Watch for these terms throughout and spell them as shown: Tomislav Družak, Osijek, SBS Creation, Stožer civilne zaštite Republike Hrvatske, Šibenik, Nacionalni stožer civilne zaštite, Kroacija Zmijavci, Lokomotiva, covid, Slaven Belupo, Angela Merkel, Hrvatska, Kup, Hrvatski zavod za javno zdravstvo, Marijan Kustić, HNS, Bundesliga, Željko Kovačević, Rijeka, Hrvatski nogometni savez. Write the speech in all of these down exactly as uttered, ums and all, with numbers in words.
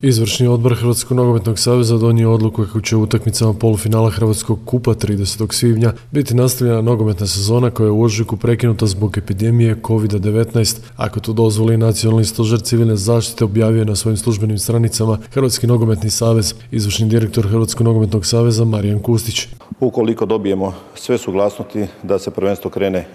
Izvršni odbor Hrvatskog nogometnog saveza donio odluku kako će u utakmicama polufinala Hrvatskog kupa tridesetog svibnja biti nastavljena nogometna sezona koja je u ožujku prekinuta zbog epidemije covid devetnaest. Ako to dozvoli, Nacionalni stožer civilne zaštite objavio je na svojim službenim stranicama Hrvatski nogometni savez. Izvršni direktor Hrvatskog nogometnog saveza Marijan Kustić. Ukoliko dobijemo sve suglasnosti da se prvenstvo krene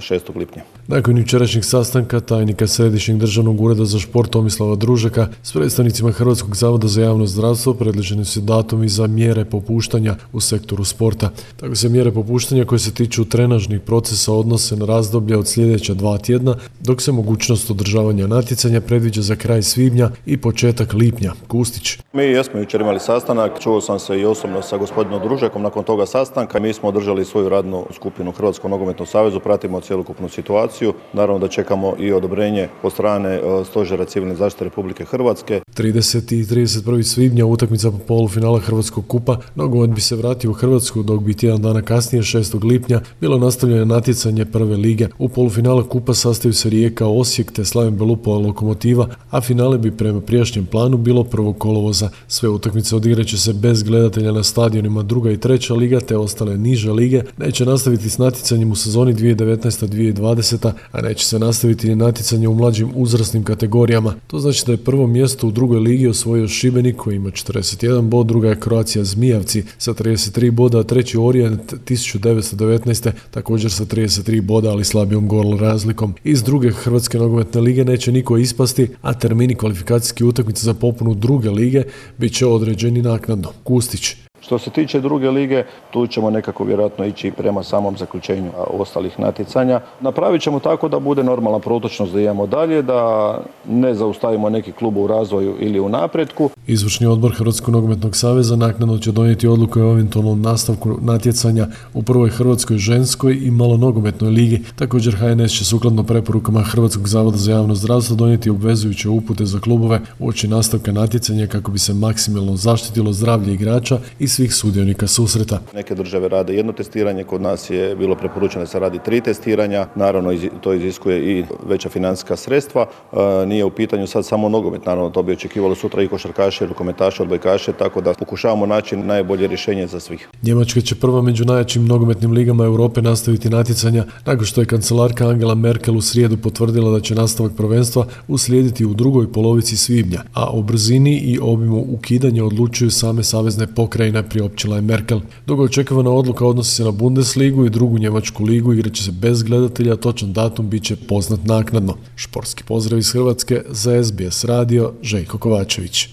šestog lipnja. Nakon jučerašnjeg sastanka tajnika Središnjeg državnog ureda za šport Tomislava Družaka s predstavnicima Hrvatskog zavoda za javno zdravstvo predloženi su datumi za mjere popuštanja u sektoru sporta. Tako se mjere popuštanja koje se tiču trenažnih procesa odnose na razdoblje od sljedeća dva tjedna, dok se mogućnost održavanja natjecanja predviđa za kraj svibnja i početak lipnja. Kustić. Mi jesmo jučer imali sastanak, čuo sam se i osobno sa gospodinom Družakom. Nakon toga sastanka mi smo održali svoju radnu skupinu Hrvatskog nogometnog savezu, pratimo cjelokupnu situaciju, naravno da čekamo i odobrenje od strane Stožera civilne zaštite Republike Hrvatske. tridesetog i tridesetprvog svibnja utakmica po polufinala Hrvatskog kupa, nogomet bi se vratio u Hrvatsku, dok bi tjedan dana kasnije, šestog lipnja, bilo nastavljeno natjecanje prve lige. U polufinala kupa sastaju se Rijeka, Osijek te Slaven Belupo, Lokomotiva, a finale bi prema prijašnjem planu bilo prvog kolovoza. Sve utakmice odigrat će se bez gledatelja na stadionima. Druga i treća liga te ostale niže lige neće nastaviti s natjecanjem u sezoni dvije tisuće devetnaeste dvije tisuće dvadesete, a neće se nastaviti ni natjecanje u mlađim uzrasnim kategorijama. To znači da je prvo mjesto u drugoj ligi osvojio Šibenik koji ima četrdeset jedan bod, druga je Kroacija Zmijavci sa trideset tri boda, a treći Orient devetnaeste devetnaeste također sa trideset tri boda, ali slabijom gol razlikom. Iz druge Hrvatske nogometne lige neće niko ispasti, a termini kvalifikacijskih utakmica za popunu druge lige bit će određeni naknadno. Kustić. Što se tiče druge lige, tu ćemo nekako vjerojatno ići prema samom zaključenju ostalih natjecanja. Napravit ćemo tako da bude normalna protočnost, da idemo dalje, da ne zaustavimo neki klub u razvoju ili u napretku. Izvršni odbor Hrvatskog nogometnog saveza naknadno će donijeti odluku o eventualnom nastavku natjecanja u prvoj Hrvatskoj ženskoj i malonogometnoj ligi. Također H N S će sukladno preporukama Hrvatskog zavoda za javno zdravstvo donijeti obvezujuće upute za klubove uoči nastavka natjecanja kako bi se maksimalno zaštitilo zdravlje igrača i svih sudionika susreta. Neke države rade jedno testiranje, kod nas je bilo preporučeno da se radi tri testiranja, naravno to iziskuje i veća financijska sredstva, e, nije u pitanju sad samo nogomet, naravno to bi očekivalo sutra i košarkaše, rukometaše, odbojkaše, tako da pokušavamo naći najbolje rješenje za svih. Njemačka će prva među najjačim nogometnim ligama Europe nastaviti natjecanja nakon što je kancelarka Angela Merkel u srijedu potvrdila da će nastavak prvenstva uslijediti u drugoj polovici svibnja, a o brzini i obimu ukidanja odlučuju same savezne pokrajine, priopćila je Merkel. Dugo očekivana odluka odnosi se na Bundesligu i drugu njemačku ligu, igrat će se bez gledatelja, točan datum bit će poznat naknadno. Športski pozdrav iz Hrvatske za S B S radio, Željko Kovačević.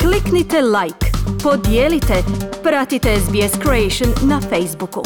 Kliknite like, podijelite, pratite S B S Creation na Facebooku.